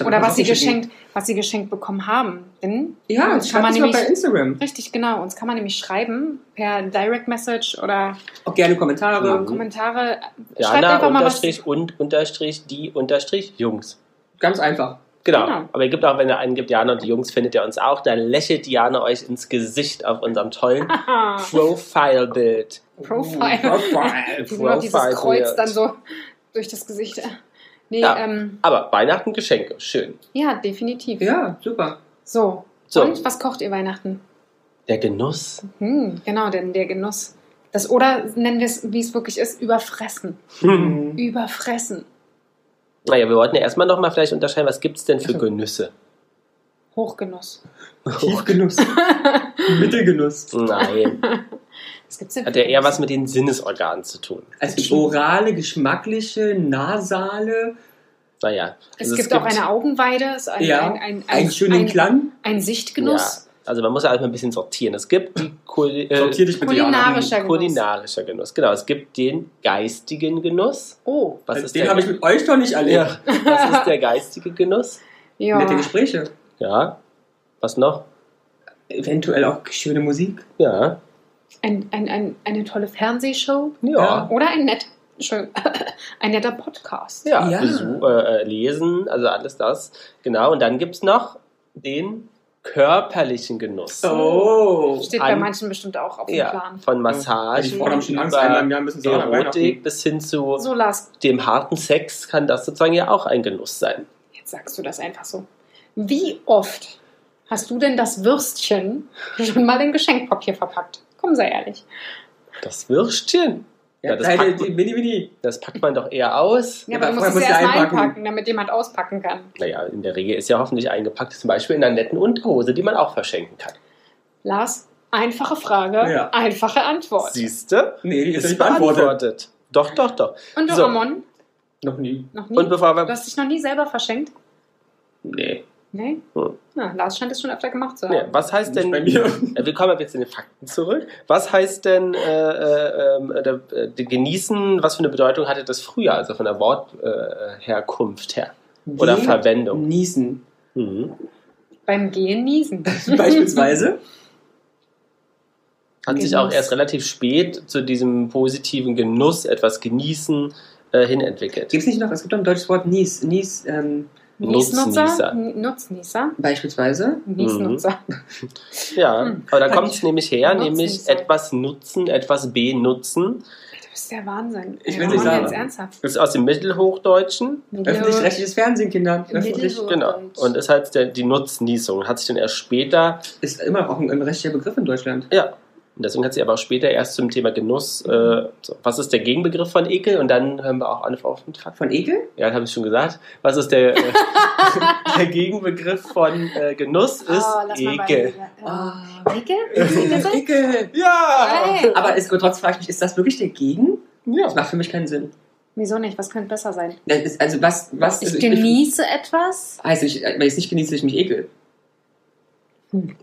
Oder was sie geschenkt bekommen haben. Denn uns kann man nämlich bei Instagram. Richtig, genau. Uns kann man nämlich schreiben per Direct Message oder auch gerne Kommentare. Kommentare. Schreibt einfach mal was. _die_Jungs. Ganz einfach. Genau. Aber ihr gibt auch, wenn ihr eingibt, Jana und die Jungs, findet ihr uns auch. Dann lächelt Jana euch ins Gesicht auf unserem tollen Profile-Bild. Profile. Dieses Kreuz dann so durch das Gesicht. Nee, aber Weihnachten Geschenke, schön. Ja, definitiv. Ja, super. So. Und was kocht ihr Weihnachten? Der Genuss. Mhm, genau, denn der Genuss. Das, oder nennen wir es, wie es wirklich ist, überfressen. Überfressen. Naja, wir wollten ja erstmal nochmal vielleicht unterscheiden, was gibt es denn für Genüsse? Hochgenuss. Tiefgenuss. Mittelgenuss. Nein. Hat ja eher was mit den Sinnesorganen zu tun. Also orale, geschmackliche, nasale. Naja. Also es gibt auch eine Augenweide, einen schönen Klang. Ein Sichtgenuss. Ja. Also man muss ja einfach ein bisschen sortieren. Es gibt die kulinarischer Genuss. Genau, es gibt den geistigen Genuss. Oh, den habe ich mit euch doch nicht erlebt. Ja. Was ist der geistige Genuss? Ja. Nette Gespräche. Ja. Was noch? Eventuell auch schöne Musik. Ja. Eine tolle Fernsehshow. Ja. Oder ein netter Podcast. Ja, ja. Lesen, also alles das. Genau, und dann gibt es noch den körperlichen Genuss. Oh. Steht bei manchen bestimmt auch auf dem Plan. Von Massagen, über Erotik bis hin zu dem harten Sex kann das sozusagen ja auch ein Genuss sein. Jetzt sagst du das einfach so. Wie oft hast du denn das Würstchen schon mal in Geschenkpapier verpackt? Komm, sei ehrlich. Das Würstchen? Ja, das packt man doch eher aus. Ja, aber du musst es erst einpacken, damit jemand auspacken kann. Naja, in der Regel ist ja hoffentlich eingepackt, zum Beispiel in einer netten Unterhose, die man auch verschenken kann. Lars, einfache Frage, einfache Antwort. Siehst du? Nee, die ist nicht beantwortet. Doch. Und du, so. Ramon? Noch nie. Du hast dich noch nie selber verschenkt? Nee? Na, Lars scheint es schon öfter gemacht zu haben. Nee, was heißt denn, wir kommen jetzt in den Fakten zurück, was heißt denn genießen, was für eine Bedeutung hatte das früher, also von der Wortherkunft her? Oder Verwendung? Niesen. Mhm. Beim Gehen niesen. Beispielsweise? Hat sich auch erst relativ spät zu diesem positiven Genuss, etwas genießen, hinentwickelt. Es gibt noch ein deutsches Wort, Nies, Nutznutzer. Beispielsweise. Niesnutzer. Ja, aber da kommt es nämlich her, nämlich etwas nutzen, etwas benutzen. Du bist der Wahnsinn. Ich will nicht sagen. Ernsthaft. Das ist aus dem Mittelhochdeutschen. Öffentlich-rechtliches Fernsehen, Kinder. Genau. Und ist halt die Nutznießung. Hat sich dann erst später... Ist immer auch ein rechtlicher Begriff in Deutschland. Ja. Und deswegen hat sie aber auch später erst zum Thema Genuss, was ist der Gegenbegriff von Ekel? Und dann hören wir auch an auf den Fakten. Von Ekel? Ja, das habe ich schon gesagt. Was ist der Gegenbegriff von Genuss? Ekel. Ekel? Ekel? Ja! Hey. Aber trotzdem frage ich mich, ist das wirklich der Gegen? Ja. Das macht für mich keinen Sinn. Wieso nicht? Was könnte besser sein? Ich genieße etwas? Heißt, wenn ich es nicht genieße, ich mich ekel.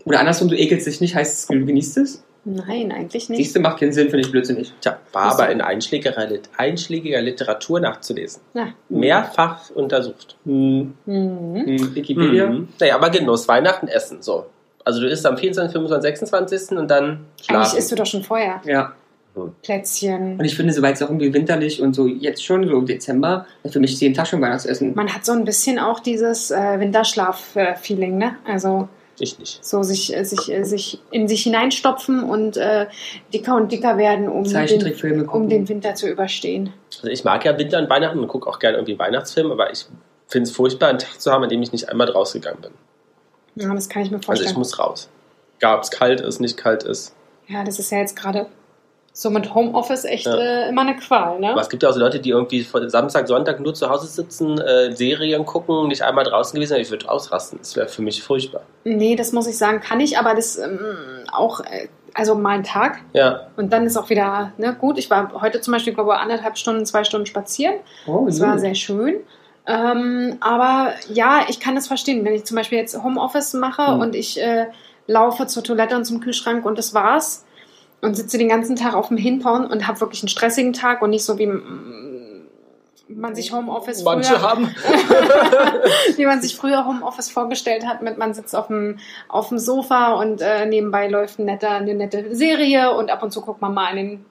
Oder andersrum, du ekelst dich nicht, heißt es, du genießt es? Nein, eigentlich nicht. Siehst du, macht keinen Sinn, finde ich blödsinnig. Tja, war aber in einschlägiger Literatur nachzulesen. Ja. Mehrfach untersucht. Wikipedia. Naja, aber Genuss, Weihnachten, Essen, so. Also du isst am 24., 25., 26. und dann schlafen. Eigentlich isst du doch schon vorher. Ja. Plätzchen. Und ich finde, soweit es auch irgendwie winterlich und so jetzt schon, so im Dezember, für mich ist jeden Tag schon Weihnachtsessen. Man hat so ein bisschen auch dieses Winterschlaf-Feeling, ne? Also... Ich nicht. So sich in sich hineinstopfen und dicker werden, um den Winter zu überstehen. Also ich mag ja Winter und Weihnachten und gucke auch gerne irgendwie Weihnachtsfilme, aber ich finde es furchtbar, einen Tag zu haben, an dem ich nicht einmal rausgegangen bin. Ja, das kann ich mir vorstellen. Also ich muss raus. Egal, ob es kalt ist, nicht kalt ist. Ja, das ist ja jetzt gerade so mit Homeoffice echt immer eine Qual, ne? Aber es gibt ja auch so Leute, die irgendwie Samstag, Sonntag nur zu Hause sitzen, Serien gucken, nicht einmal draußen gewesen sind. Ich würde ausrasten. Das wäre für mich furchtbar. Nee, das muss ich sagen, kann ich, aber das mal einen Tag. Ja. Und dann ist auch wieder, ne, gut. Ich war heute zum Beispiel, glaube ich, 2 Stunden spazieren. Oh, das war sehr schön. Aber ja, ich kann das verstehen. Wenn ich zum Beispiel jetzt Homeoffice mache und ich laufe zur Toilette und zum Kühlschrank und das war's, und sitze den ganzen Tag auf dem Hintern und habe wirklich einen stressigen Tag und nicht so, wie man sich Homeoffice wie man sich früher Homeoffice vorgestellt hat, mit man sitzt auf dem Sofa und nebenbei läuft eine nette Serie und ab und zu guckt man mal in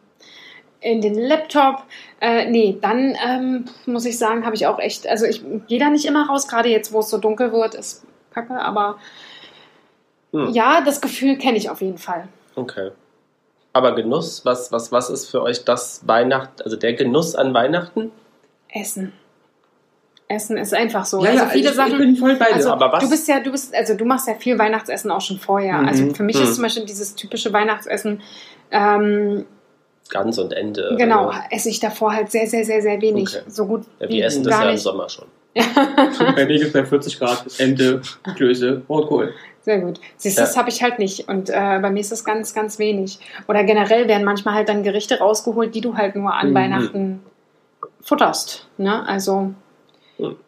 den Laptop. Dann muss ich sagen, habe ich auch echt, also ich gehe da nicht immer raus, gerade jetzt, wo es so dunkel wird, ist kacke, aber ja, das Gefühl kenne ich auf jeden Fall. Okay. Aber Genuss, was ist für euch das Weihnachten, also der Genuss an Weihnachten? Essen. Essen ist einfach so. Ja, also viele Sachen. Ich bin voll bei dir. Also, aber was? Du machst ja viel Weihnachtsessen auch schon vorher. Mhm. Also für mich ist zum Beispiel dieses typische Weihnachtsessen Gans und Ente. Genau, esse ich davor halt sehr, sehr, sehr, sehr wenig. Okay. So gut. Ja, wir essen das ja im Sommer schon. Bei mir gibt es bei 40 Grad Ente, Klöße, Rotkohl. Sehr gut. Siehst du, das habe ich halt nicht. Und bei mir ist das ganz, ganz wenig. Oder generell werden manchmal halt dann Gerichte rausgeholt, die du halt nur an Weihnachten futterst. Ne? Also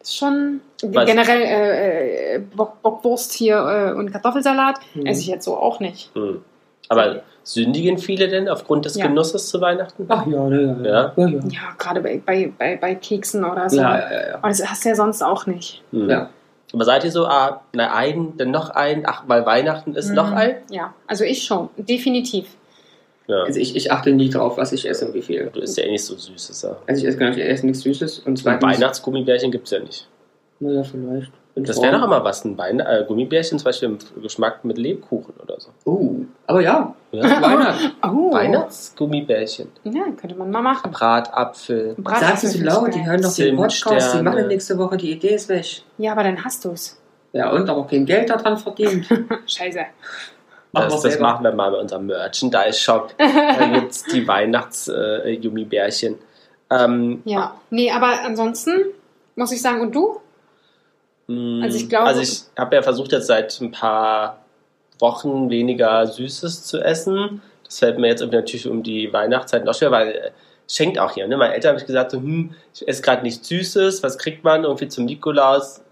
schon generell Bockwurst hier und Kartoffelsalat esse ich jetzt so auch nicht. Mhm. Aber sündigen viele denn aufgrund des Genusses zu Weihnachten? Ach ja. Ja, gerade bei Keksen oder so. Ja. Das hast du ja sonst auch nicht. Mhm. Ja. Aber seid ihr so, dann noch ein, ach, weil Weihnachten ist noch ein? Ja, also ich schon, definitiv. Ja. Also ich achte nie drauf, was ich esse und wie viel. Du isst ja eh nicht so Süßes. Ja. Also ich esse nichts Süßes. Und Weihnachtsgummibärchen gibt es ja nicht. Naja, vielleicht. Das wäre doch immer was, ein Gummibärchen zum Beispiel im Geschmack mit Lebkuchen oder so. Aber ja. Weihnachtsgummibärchen. Ja, könnte man mal machen. Bratapfel. Sagst du zu Laura, die hören doch den Podcast, die machen nächste Woche, die Idee ist weg. Ja, aber dann hast du es. Ja, und aber kein Geld daran verdient. Scheiße. Das machen wir mal bei unserem Merchandise-Shop. Da gibt es die Weihnachtsgummibärchen. Aber ansonsten muss ich sagen, und du? Also ich habe ja versucht, jetzt seit ein paar Wochen weniger Süßes zu essen. Das fällt mir jetzt natürlich um die Weihnachtszeit noch schwer, weil schenkt auch hier. Ne? Meine Eltern haben gesagt, ich esse gerade nichts Süßes. Was kriegt man irgendwie zum Nikolaus?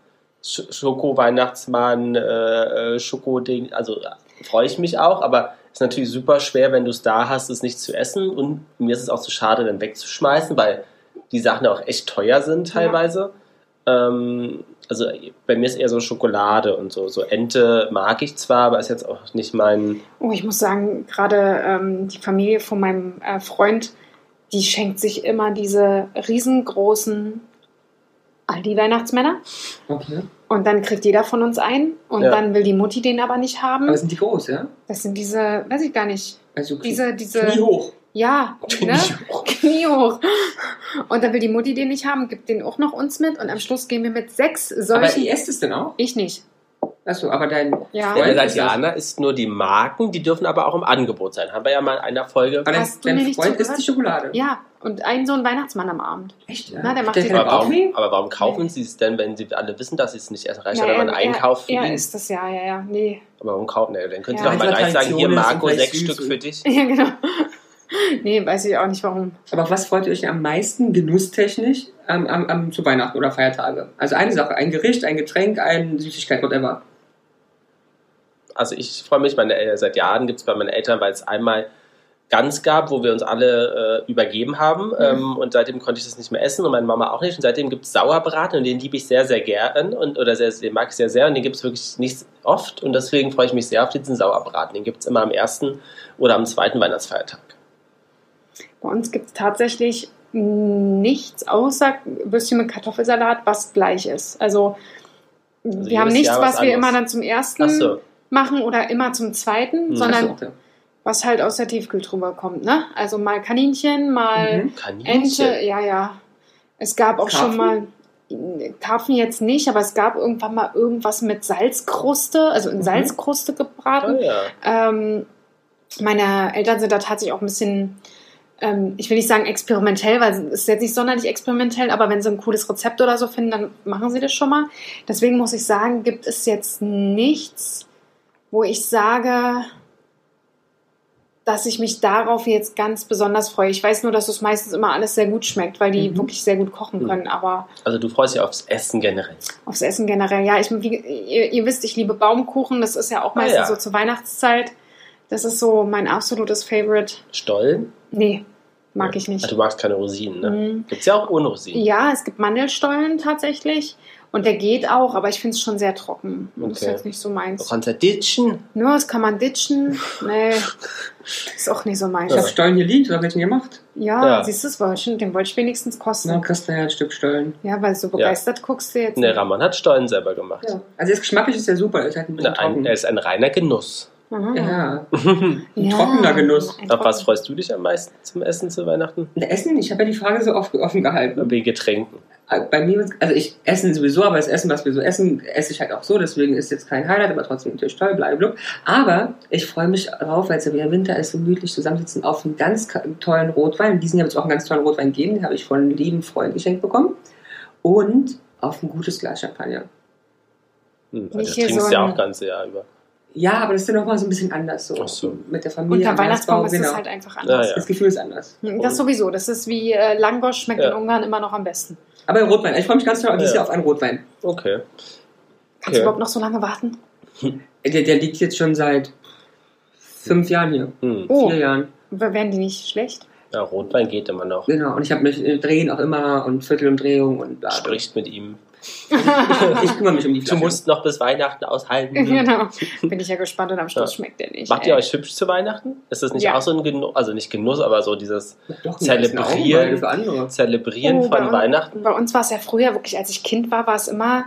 Schoko-Weihnachtsmann, Schokoding. Also freue ich mich auch, aber ist natürlich super schwer, wenn du es da hast, es nicht zu essen. Und mir ist es auch zu schade, dann wegzuschmeißen, weil die Sachen auch echt teuer sind teilweise. Ja. Also bei mir ist eher so Schokolade und so. So Ente mag ich zwar, aber ist jetzt auch nicht mein... Oh, ich muss sagen, gerade die Familie von meinem Freund, die schenkt sich immer diese riesengroßen Aldi-Weihnachtsmänner. Okay. Und dann kriegt jeder von uns einen. Und dann will die Mutti den aber nicht haben. Aber sind die groß, ja? Das sind diese, weiß ich gar nicht. Also diese Knie hoch. Ja, ne? Knie hoch. Und dann will die Mutti den nicht haben, gibt den auch noch uns mit. Und am Schluss gehen wir mit 6 solchen. Aber ihr esst es denn auch? Ich nicht. Achso, aber dein Freund Veganer ist nur die Marken, die dürfen aber auch im Angebot sein. Haben wir ja mal in einer Folge. Aber dein Freund isst die Schokolade. Ja, und so ein Weihnachtsmann am Abend. Echt? Ja. Na, der macht den warum kaufen sie es denn, wenn sie alle wissen, dass sie es nicht essen? Reicht ja dann ein Einkauf für ihn? Ja, ist das ja. Nee. Aber warum kaufen? Dann können sie doch mal gleich sagen, hier Marco, 6 Stück für dich. Ja, genau. Nee, weiß ich auch nicht warum. Aber auf was freut ihr euch am meisten genusstechnisch zu Weihnachten oder Feiertage? Also eine Sache, ein Gericht, ein Getränk, eine Süßigkeit, whatever. Also ich freue mich, seit Jahren gibt es bei meinen Eltern, weil es einmal Gans gab, wo wir uns alle übergeben haben und seitdem konnte ich das nicht mehr essen und meine Mama auch nicht und seitdem gibt es Sauerbraten und den liebe ich sehr, sehr gern den mag ich sehr, sehr und den gibt es wirklich nicht oft und deswegen freue ich mich sehr auf diesen Sauerbraten. Den gibt es immer am 1. oder am 2. Weihnachtsfeiertag. Bei uns gibt es tatsächlich nichts außer Würstchen mit Kartoffelsalat, was gleich ist. Also wir haben nichts, was wir immer dann zum 1. machen oder immer zum 2., sondern was halt aus der Tiefkühltruhe kommt. Ne? Also mal Kaninchen, mal Ente. Ja. Es gab auch schon mal, Karpfen jetzt nicht, aber es gab irgendwann mal irgendwas mit Salzkruste, also in Salzkruste gebraten. Oh, ja. Meine Eltern sind da tatsächlich auch ein bisschen... ich will nicht sagen experimentell, weil es ist jetzt nicht sonderlich experimentell, aber wenn sie ein cooles Rezept oder so finden, dann machen sie das schon mal. Deswegen muss ich sagen, gibt es jetzt nichts, wo ich sage, dass ich mich darauf jetzt ganz besonders freue. Ich weiß nur, dass es meistens immer alles sehr gut schmeckt, weil die wirklich sehr gut kochen können. Aber also du freust dich aufs Essen generell? Aufs Essen generell, ja. Ihr wisst, ich liebe Baumkuchen. Das ist ja auch meistens so zur Weihnachtszeit. Das ist so mein absolutes Favorite. Stollen? Nee, mag ich nicht. Also du magst keine Rosinen, ne? Gibt es ja auch ohne Rosinen. Ja, es gibt Mandelstollen tatsächlich. Und der geht auch, aber ich finde es schon sehr trocken. Okay. Das ist jetzt nicht so meins. Du kannst ja ditchen. Nur, das kann man ditchen. Nee, ist auch nicht so meins. Ich habe Stollen hier liegen, oder welchen gemacht? Ja, siehst du, den wollte ich wenigstens kosten. Dann kriegst du ja ein Stück Stollen. Ja, weil so begeistert guckst du jetzt. Ne, Ramon hat Stollen selber gemacht. Ja. Also das geschmacklich ist ja super. Er ist halt ein reiner Genuss. Aha. Ja, ein trockener Genuss. Auf was freust du dich am meisten zum Essen zu Weihnachten? Essen? Ich habe ja die Frage so oft offen gehalten. Bei Getränken? Bei mir, also ich esse sowieso, aber das Essen, was wir so essen, esse ich halt auch so. Deswegen ist jetzt kein Highlight, aber trotzdem natürlich toll, blablabla. Aber ich freue mich drauf, weil es ja wieder Winter ist, gemütlich zusammensitzen auf einen ganz tollen Rotwein. In diesem Jahr wird es auch einen ganz tollen Rotwein geben. Den habe ich von einem lieben Freund geschenkt bekommen. Und auf ein gutes Glas Champagner. Also das trinkst du ja auch das ganze Jahr über. Ja, aber das ist ja nochmal so ein bisschen anders so. Mit der Familie. Unter Weihnachtsbaum ist es halt einfach anders. Ja. Das Gefühl ist anders. Das sowieso. Das ist wie Langosch schmeckt in Ungarn immer noch am besten. Aber Rotwein. Ich freue mich ganz toll dieses Jahr auf einen Rotwein. Okay. Kannst du überhaupt noch so lange warten? Der liegt jetzt schon seit 5 Jahren hier. 4 Jahren. Werden die nicht schlecht? Ja, Rotwein geht immer noch. Genau, und ich habe mich drehen auch immer und Viertelumdrehung und bla. Sprichst mit ihm. Ich kümmere mich um die Flasche. Du musst noch bis Weihnachten aushalten. Genau. Bin ich ja gespannt und am Schluss schmeckt der nicht. Macht ihr euch hübsch zu Weihnachten? Ist das nicht auch so ein Genuss, also nicht Genuss, aber so dieses Zelebrieren von Weihnachten? Bei uns war es ja früher wirklich, als ich Kind war, war es immer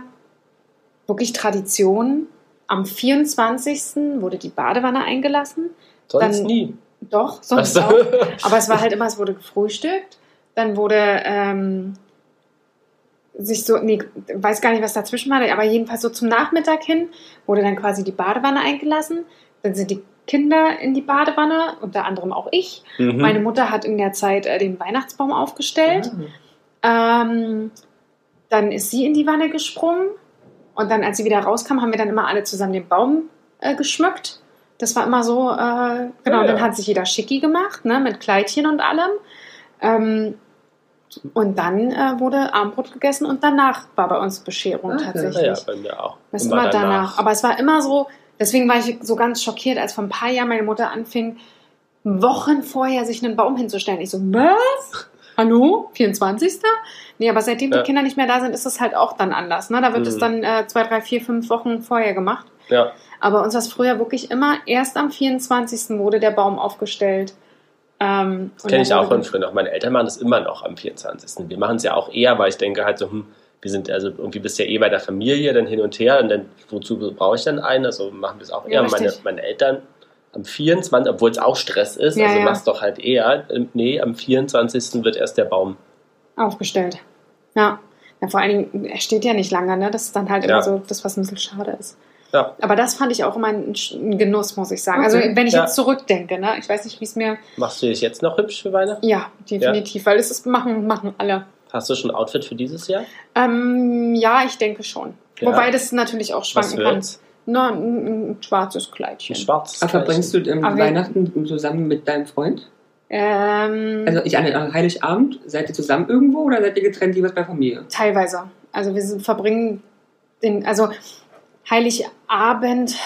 wirklich Tradition. Am 24. wurde die Badewanne eingelassen. Sonst dann, nie. Doch, sonst auch. Aber es war halt immer, es wurde gefrühstückt. Dann wurde sich so, nee, weiß gar nicht, was dazwischen war, aber jedenfalls so zum Nachmittag hin wurde dann quasi die Badewanne eingelassen. Dann sind die Kinder in die Badewanne, unter anderem auch ich. Mhm. Meine Mutter hat in der Zeit den Weihnachtsbaum aufgestellt. Ja. Dann ist sie in die Wanne gesprungen. Und dann, als sie wieder rauskam, haben wir dann immer alle zusammen den Baum geschmückt. Das war immer so, genau, und dann hat sich jeder schicki gemacht, ne, mit Kleidchen und allem. Und dann wurde Abendbrot gegessen und danach war bei uns Bescherung tatsächlich. Ja, bei mir auch. Das immer danach. Aber es war immer so, deswegen war ich so ganz schockiert, als vor ein paar Jahren meine Mutter anfing, Wochen vorher sich einen Baum hinzustellen. Ich so, was? Hallo? 24.? Nee, aber seitdem die Kinder nicht mehr da sind, ist es halt auch dann anders. Ne? Da wird es dann 2, 3, 4, 5 Wochen vorher gemacht. Ja. Aber uns war es früher wirklich immer, erst am 24. wurde der Baum aufgestellt. Das kenne ich auch von früher noch. Meine Eltern machen das immer noch am 24. Wir machen es ja auch eher, weil ich denke halt so, wir sind also irgendwie bisher bei der Familie, dann hin und her und dann, wozu brauche ich dann einen? Also machen wir es auch eher. Ja, meine Eltern am 24., obwohl es auch Stress ist, ja, also mach's doch halt eher. Nee, am 24. wird erst der Baum aufgestellt. Ja. Ja, vor allen Dingen, er steht ja nicht lange, ne? Das ist dann halt immer so das, was ein bisschen schade ist. Ja. Aber das fand ich auch immer ein Genuss, muss ich sagen. Okay. Also wenn ich jetzt zurückdenke, ne? Ich weiß nicht, wie es mir... Machst du dich jetzt noch hübsch für Weihnachten? Ja, definitiv, weil es ist machen alle. Hast du schon ein Outfit für dieses Jahr? Ja, ich denke schon. Ja. Wobei das natürlich auch schwanken kann. Ein schwarzes Kleidchen. Verbringst du Weihnachten zusammen mit deinem Freund? Also Heiligabend, seid ihr zusammen irgendwo oder seid ihr getrennt jeweils bei Familie? Teilweise. Also wir verbringen Heiligabend,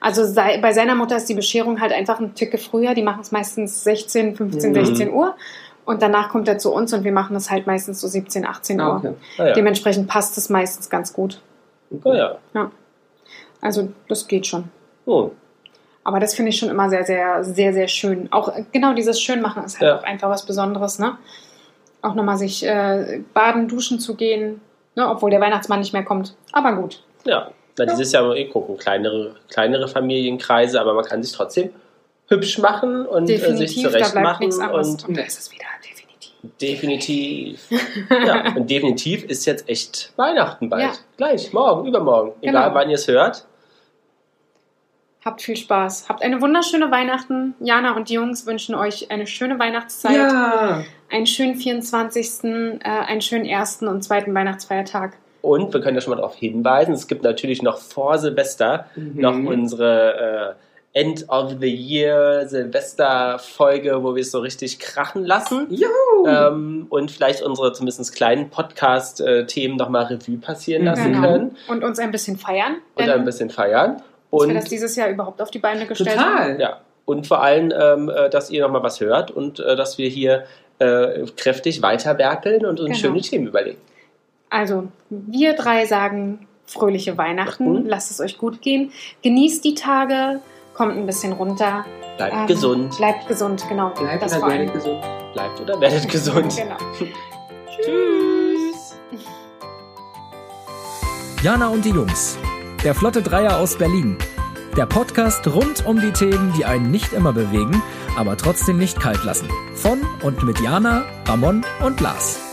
also bei seiner Mutter ist die Bescherung halt einfach ein Ticke früher. Die machen es meistens 16 Uhr. Und danach kommt er zu uns und wir machen das halt meistens so 17, 18 Uhr. Okay. Ah, ja. Dementsprechend passt es meistens ganz gut. Okay. Ja. Also das geht schon. Oh. Aber das finde ich schon immer sehr, sehr, sehr, sehr schön. Auch genau dieses Schönmachen ist halt auch einfach was Besonderes, ne? Auch nochmal sich baden, duschen zu gehen, ne? Obwohl der Weihnachtsmann nicht mehr kommt. Aber gut. Ja, dieses Jahr mal gucken. Kleinere Familienkreise, aber man kann sich trotzdem hübsch machen und sich zurecht machen. Und da ist es wieder definitiv. Ja, und definitiv ist jetzt echt Weihnachten bald. Ja. Gleich, morgen, übermorgen. Egal, wann ihr es hört. Habt viel Spaß. Habt eine wunderschöne Weihnachten. Jana und die Jungs wünschen euch eine schöne Weihnachtszeit. Ja. Einen schönen 24., einen schönen ersten und zweiten Weihnachtsfeiertag. Und wir können ja schon mal darauf hinweisen, es gibt natürlich noch vor Silvester noch unsere End-of-the-Year-Silvester-Folge, wo wir es so richtig krachen lassen. Juhu! Und vielleicht unsere zumindest kleinen Podcast-Themen nochmal Revue passieren lassen können. Und uns ein bisschen feiern. Und dass wir das dieses Jahr überhaupt auf die Beine gestellt haben. Ja. Und vor allem, dass ihr nochmal was hört und dass wir hier kräftig weiterwerkeln und uns schöne Themen überlegen. Also, wir drei sagen fröhliche Weihnachten. Lasst es euch gut gehen. Genießt die Tage. Kommt ein bisschen runter. Bleibt gesund. Bleibt gesund, genau. Bleibt oder werdet gesund. Bleibt oder werdet gesund. Genau. Tschüss. Jana und die Jungs. Der Flotte Dreier aus Berlin. Der Podcast rund um die Themen, die einen nicht immer bewegen, aber trotzdem nicht kalt lassen. Von und mit Jana, Ramon und Lars.